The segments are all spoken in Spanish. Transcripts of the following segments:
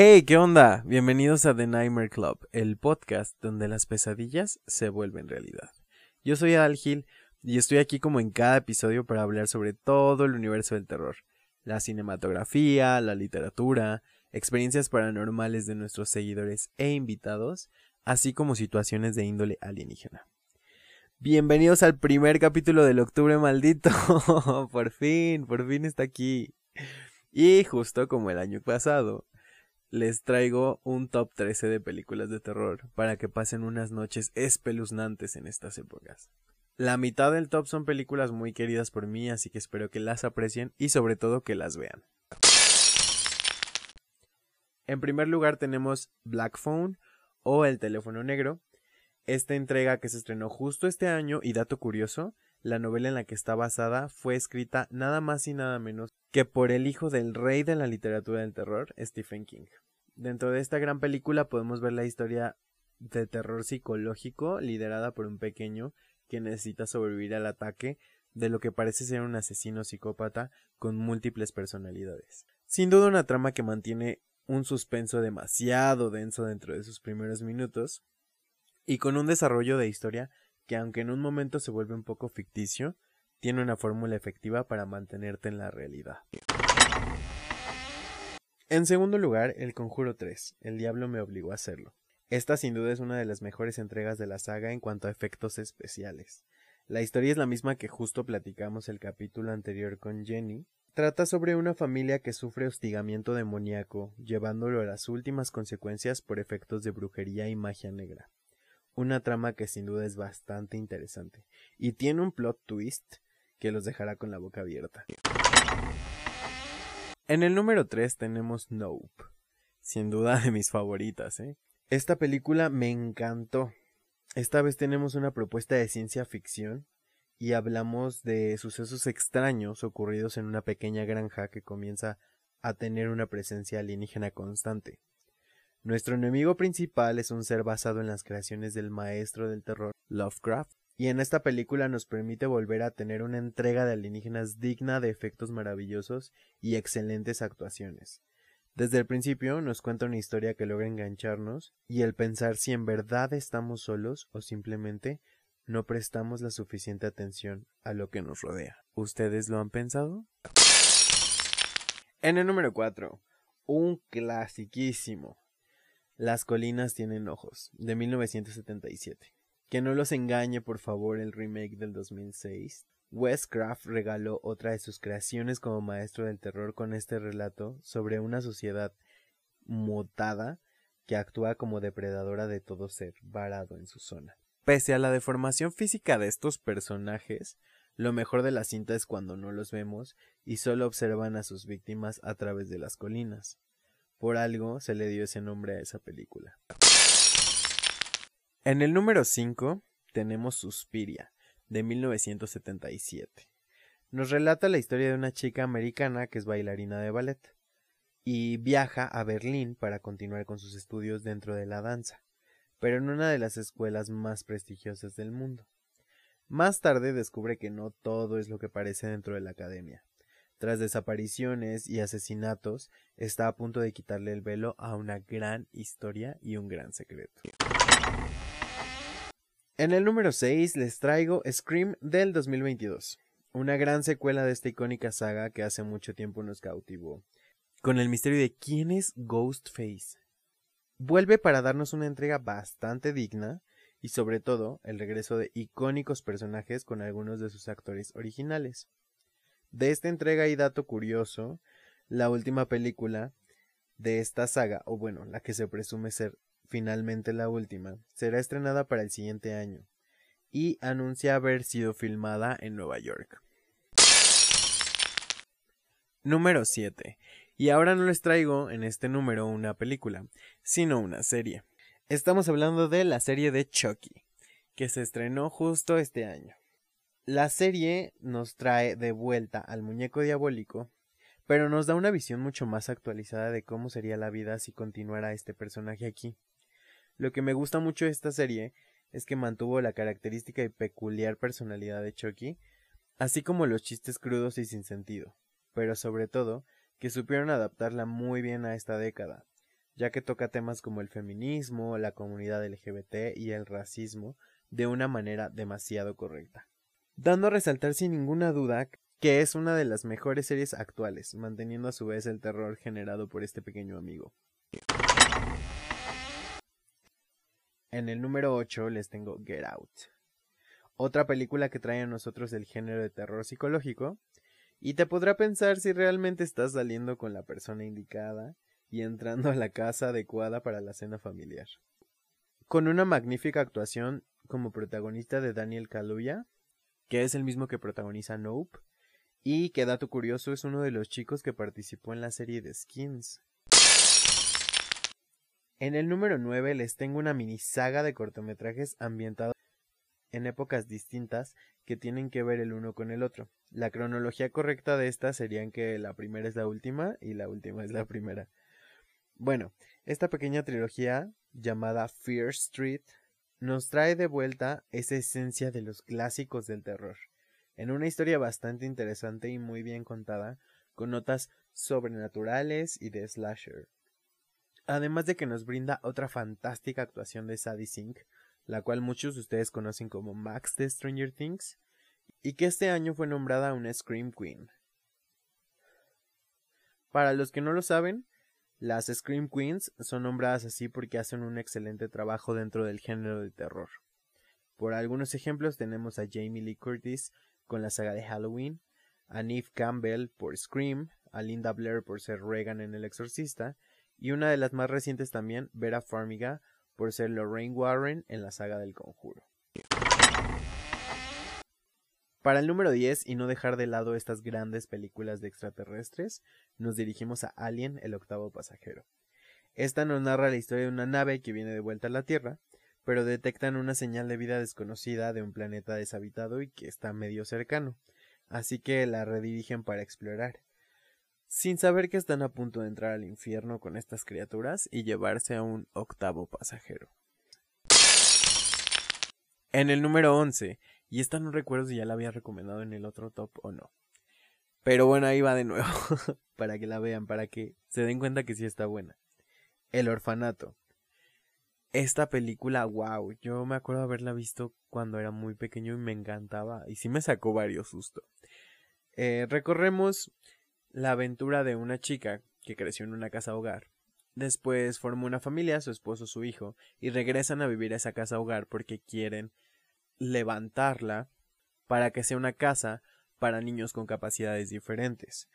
¡Hey! ¿Qué onda? Bienvenidos a The Nightmare Club, el podcast donde las pesadillas se vuelven realidad. Yo soy Adal Gil y estoy aquí como en cada episodio para hablar sobre todo el universo del terror, la cinematografía, la literatura, experiencias paranormales de nuestros seguidores e invitados, así como situaciones de índole alienígena. Bienvenidos al primer capítulo del Octubre Maldito. Por fin está aquí. Y justo como el año pasado, les traigo un top 13 de películas de terror para que pasen unas noches espeluznantes en estas épocas. La mitad del top son películas muy queridas por mí, así que espero que las aprecien y sobre todo que las vean. En primer lugar tenemos Black Phone o El Teléfono Negro. Esta entrega que se estrenó justo este año y dato curioso, la novela en la que está basada fue escrita nada más y nada menos que por el hijo del rey de la literatura del terror, Stephen King. Dentro de esta gran película podemos ver la historia de terror psicológico liderada por un pequeño que necesita sobrevivir al ataque de lo que parece ser un asesino psicópata con múltiples personalidades. Sin duda una trama que mantiene un suspenso demasiado denso dentro de sus primeros minutos y con un desarrollo de historia que, aunque en un momento se vuelve un poco ficticio, tiene una fórmula efectiva para mantenerte en la realidad. En segundo lugar, El Conjuro 3, El Diablo me obligó a hacerlo. Esta sin duda es una de las mejores entregas de la saga en cuanto a efectos especiales. La historia es la misma que justo platicamos el capítulo anterior con Jenny. Trata sobre una familia que sufre hostigamiento demoníaco, llevándolo a las últimas consecuencias por efectos de brujería y magia negra. Una trama que sin duda es bastante interesante y tiene un plot twist que los dejará con la boca abierta. En el número 3 tenemos Nope, sin duda de mis favoritas, ¿eh? Esta película me encantó. Esta vez tenemos una propuesta de ciencia ficción y hablamos de sucesos extraños ocurridos en una pequeña granja que comienza a tener una presencia alienígena constante. Nuestro enemigo principal es un ser basado en las creaciones del maestro del terror, Lovecraft, y en esta película nos permite volver a tener una entrega de alienígenas digna de efectos maravillosos y excelentes actuaciones. Desde el principio nos cuenta una historia que logra engancharnos y el pensar si en verdad estamos solos o simplemente no prestamos la suficiente atención a lo que nos rodea. ¿Ustedes lo han pensado? En el número 4, un clasiquísimo, Las colinas tienen ojos, de 1977. Que no los engañe, por favor, el remake del 2006. Wes Craven regaló otra de sus creaciones como maestro del terror con este relato sobre una sociedad mutada que actúa como depredadora de todo ser varado en su zona. Pese a la deformación física de estos personajes, lo mejor de la cinta es cuando no los vemos y solo observan a sus víctimas a través de las colinas. Por algo se le dio ese nombre a esa película. En el número 5 tenemos Suspiria, de 1977. Nos relata la historia de una chica americana que es bailarina de ballet y viaja a Berlín para continuar con sus estudios dentro de la danza, pero en una de las escuelas más prestigiosas del mundo. Más tarde descubre que no todo es lo que parece dentro de la academia. Tras desapariciones y asesinatos, está a punto de quitarle el velo a una gran historia y un gran secreto. En el número 6 les traigo Scream del 2022, una gran secuela de esta icónica saga que hace mucho tiempo nos cautivó, con el misterio de quién es Ghostface. Vuelve para darnos una entrega bastante digna y sobre todo el regreso de icónicos personajes con algunos de sus actores originales. De esta entrega y dato curioso, la última película de esta saga, o bueno, la que se presume ser finalmente la última, será estrenada para el siguiente año y anuncia haber sido filmada en Nueva York. Número 7. Y ahora no les traigo en este número una película, sino una serie. Estamos hablando de la serie de Chucky, que se estrenó justo este año. La serie nos trae de vuelta al muñeco diabólico, pero nos da una visión mucho más actualizada de cómo sería la vida si continuara este personaje aquí. Lo que me gusta mucho de esta serie es que mantuvo la característica y peculiar personalidad de Chucky, así como los chistes crudos y sin sentido, pero sobre todo que supieron adaptarla muy bien a esta década, ya que toca temas como el feminismo, la comunidad LGBT y el racismo de una manera demasiado correcta, dando a resaltar sin ninguna duda que es una de las mejores series actuales, manteniendo a su vez el terror generado por este pequeño amigo. En el número 8 les tengo Get Out, otra película que trae a nosotros el género de terror psicológico, y te podrá pensar si realmente estás saliendo con la persona indicada y entrando a la casa adecuada para la cena familiar. Con una magnífica actuación como protagonista de Daniel Kaluuya, que es el mismo que protagoniza Nope, y que, dato curioso, es uno de los chicos que participó en la serie de Skins. En el número 9 les tengo una mini saga de cortometrajes ambientados en épocas distintas que tienen que ver el uno con el otro. La cronología correcta de estas serían que la primera es la última y la última es la primera. Bueno, esta pequeña trilogía llamada Fear Street nos trae de vuelta esa esencia de los clásicos del terror, en una historia bastante interesante y muy bien contada, con notas sobrenaturales y de slasher. Además de que nos brinda otra fantástica actuación de Sadie Sink, la cual muchos de ustedes conocen como Max de Stranger Things, y que este año fue nombrada una Scream Queen. Para los que no lo saben, las Scream Queens son nombradas así porque hacen un excelente trabajo dentro del género de terror. Por algunos ejemplos tenemos a Jamie Lee Curtis con la saga de Halloween, a Neve Campbell por Scream, a Linda Blair por ser Regan en El Exorcista, y una de las más recientes también, Vera Farmiga, por ser Lorraine Warren en la saga del Conjuro. Para el número 10, y no dejar de lado estas grandes películas de extraterrestres, nos dirigimos a Alien, el octavo pasajero. Esta nos narra la historia de una nave que viene de vuelta a la Tierra, pero detectan una señal de vida desconocida de un planeta deshabitado y que está medio cercano, así que la redirigen para explorar, sin saber que están a punto de entrar al infierno con estas criaturas y llevarse a un octavo pasajero. En el número 11, y esta no recuerdo si ya la había recomendado en el otro top o no, pero bueno, ahí va de nuevo, para que la vean, para que se den cuenta que sí está buena. El Orfanato. Esta película, wow, yo me acuerdo haberla visto cuando era muy pequeño y me encantaba, y sí me sacó varios sustos. Recorremos la aventura de una chica que creció en una casa hogar. Después formó una familia, su esposo, su hijo, y regresan a vivir a esa casa hogar porque quieren levantarla para que sea una casa para niños con capacidades diferentes.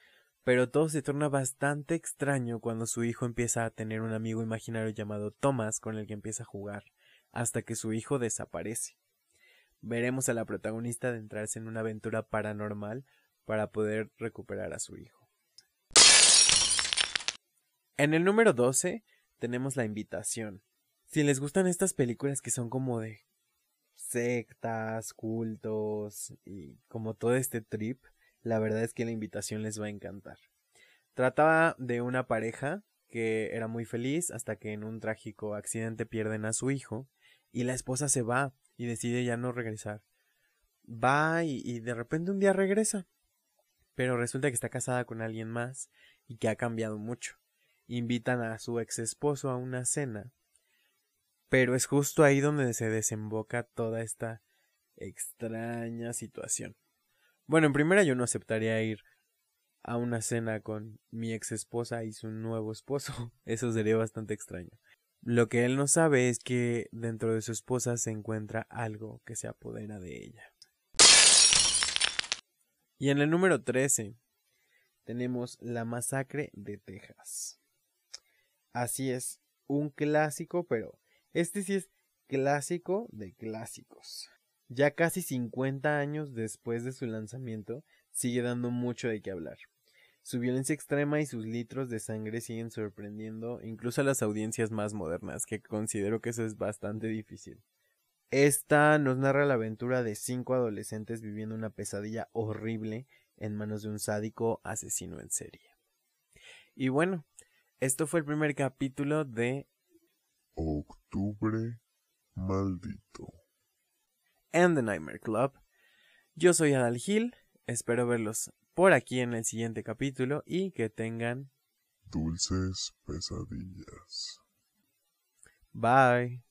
Pero todo se torna bastante extraño cuando su hijo empieza a tener un amigo imaginario llamado Thomas con el que empieza a jugar, hasta que su hijo desaparece. Veremos a la protagonista adentrarse en una aventura paranormal para poder recuperar a su hijo. En el número 12 tenemos La Invitación. Si les gustan estas películas que son como de sectas, cultos y como todo este trip, la verdad es que La Invitación les va a encantar. Trataba de una pareja que era muy feliz hasta que en un trágico accidente pierden a su hijo y la esposa se va y decide ya no regresar. Va y de repente un día regresa, pero resulta que está casada con alguien más y que ha cambiado mucho. Invitan a su ex esposo a una cena, pero es justo ahí donde se desemboca toda esta extraña situación. Bueno, en primera yo no aceptaría ir a una cena con mi ex esposa y su nuevo esposo. Eso sería bastante extraño. Lo que él no sabe es que dentro de su esposa se encuentra algo que se apodera de ella. Y en el número 13 tenemos La Masacre de Texas. Así es, un clásico, pero este sí es clásico de clásicos. Ya casi 50 años después de su lanzamiento, sigue dando mucho de qué hablar. Su violencia extrema y sus litros de sangre siguen sorprendiendo incluso a las audiencias más modernas, que considero que eso es bastante difícil. Esta nos narra la aventura de 5 adolescentes viviendo una pesadilla horrible en manos de un sádico asesino en serie. Y bueno, esto fue el primer capítulo de Octubre Maldito. and The Nightmare Club. Yo soy Adal Gil, espero verlos por aquí en el siguiente capítulo y que tengan dulces pesadillas. Bye.